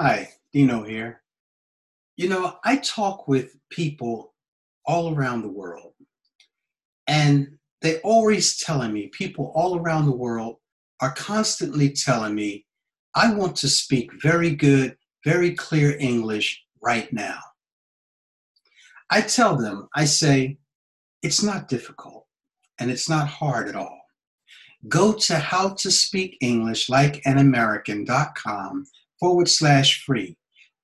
Hi, Dino here. You know, I talk with people all around the world, and they're always telling me, people all around the world are constantly telling me, I want to speak very good, very clear English right now. I tell them, I say, it's not difficult, and it's not hard at all. Go to howtospeakenglishlikeanamerican.com /free,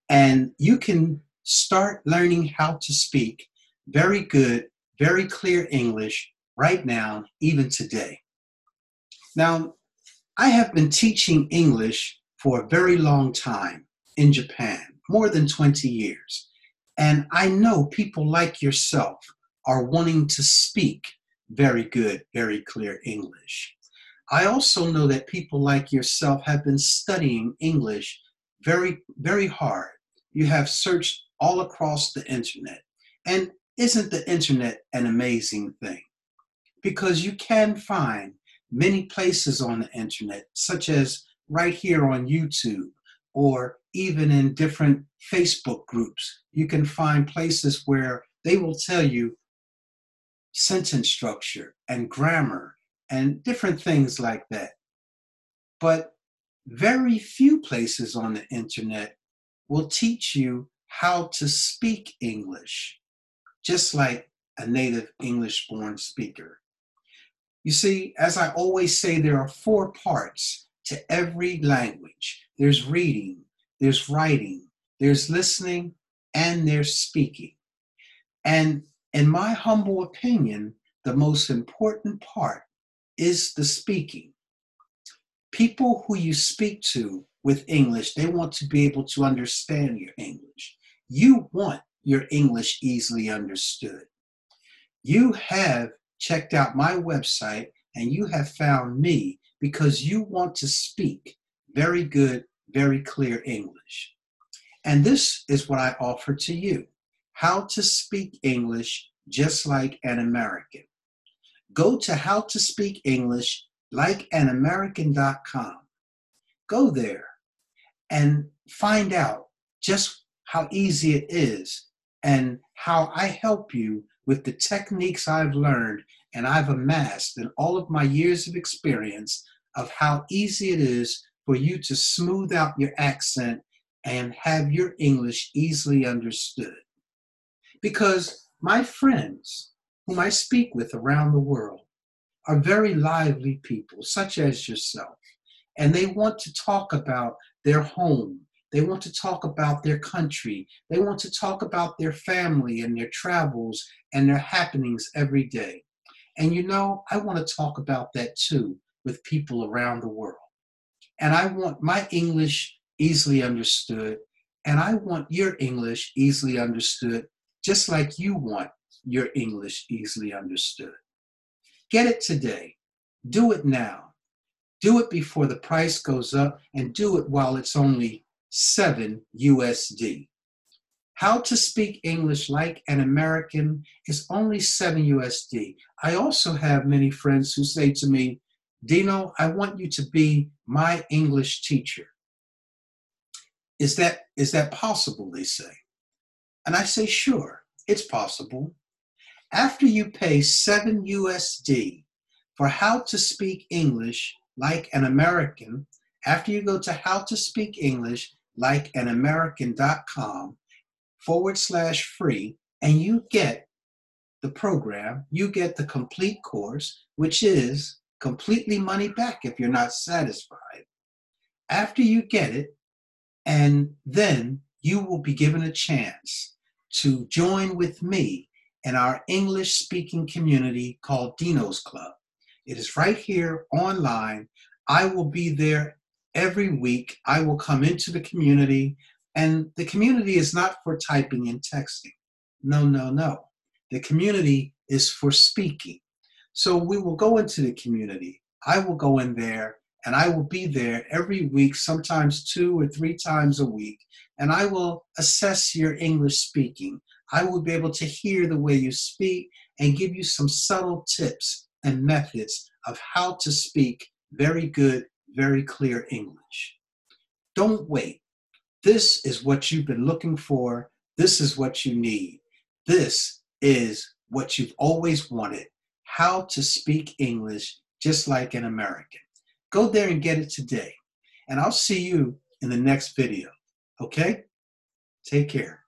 and you can start learning how to speak very good, very clear English right now, even today. Now, I have been teaching English for a very long time in Japan, more than 20 years, and I know people like yourself are wanting to speak very good, very clear English. I also know that people like yourself have been studying English very, very hard. You have searched all across the internet. And isn't the internet an amazing thing? Because you can find many places on the internet, such as right here on YouTube, or even in different Facebook groups. You can find places where they will tell you sentence structure and grammar and different things like that. But very few places on the internet will teach you how to speak English, just like a native English-born speaker. You see, as I always say, there are four parts to every language. There's reading, there's writing, there's listening, and there's speaking. And in my humble opinion, the most important part is the speaking. People who you speak to with English, they want to be able to understand your English. You want your English easily understood. You have checked out my website and you have found me because you want to speak very good, very clear English. And this is what I offer to you, how to speak English just like an American. Go to howtospeakenglishlikeanamerican.com. Go there and find out just how easy it is and how I help you with the techniques I've learned and I've amassed in all of my years of experience of how easy it is for you to smooth out your accent and have your English easily understood. Because my friends, whom I speak with around the world, are very lively people, such as yourself. And they want to talk about their home. They want to talk about their country. They want to talk about their family and their travels and their happenings every day. And you know, I want to talk about that too with people around the world. And I want my English easily understood, and I want your English easily understood, just like you want your English easily understood. Get it today. Do it now. Do it before the price goes up, and do it while it's only $7. How to Speak English Like an American is only $7. I also have many friends who say to me, Dino, I want you to be my English teacher. Is that possible, they say. And I say, sure, it's possible. After you pay $7 for How to Speak English Like an American, after you go to howtospeakenglishlikeanamerican.com /free, and you get the program, you get the complete course, which is completely money back if you're not satisfied. After you get it, and then you will be given a chance to join with me in our English-speaking community called Dino's Club. It is right here online. I will be there every week. I will come into the community, and the community is not for typing and texting. No, no, no. The community is for speaking. So we will go into the community. I will go in there, and I will be there every week, sometimes 2 or 3 times a week, and I will assess your English speaking. I will be able to hear the way you speak and give you some subtle tips and methods of how to speak very good, very clear English. Don't wait. This is what you've been looking for. This is what you need. This is what you've always wanted. How to speak English just like an American. Go there and get it today. And I'll see you in the next video. Okay? Take care.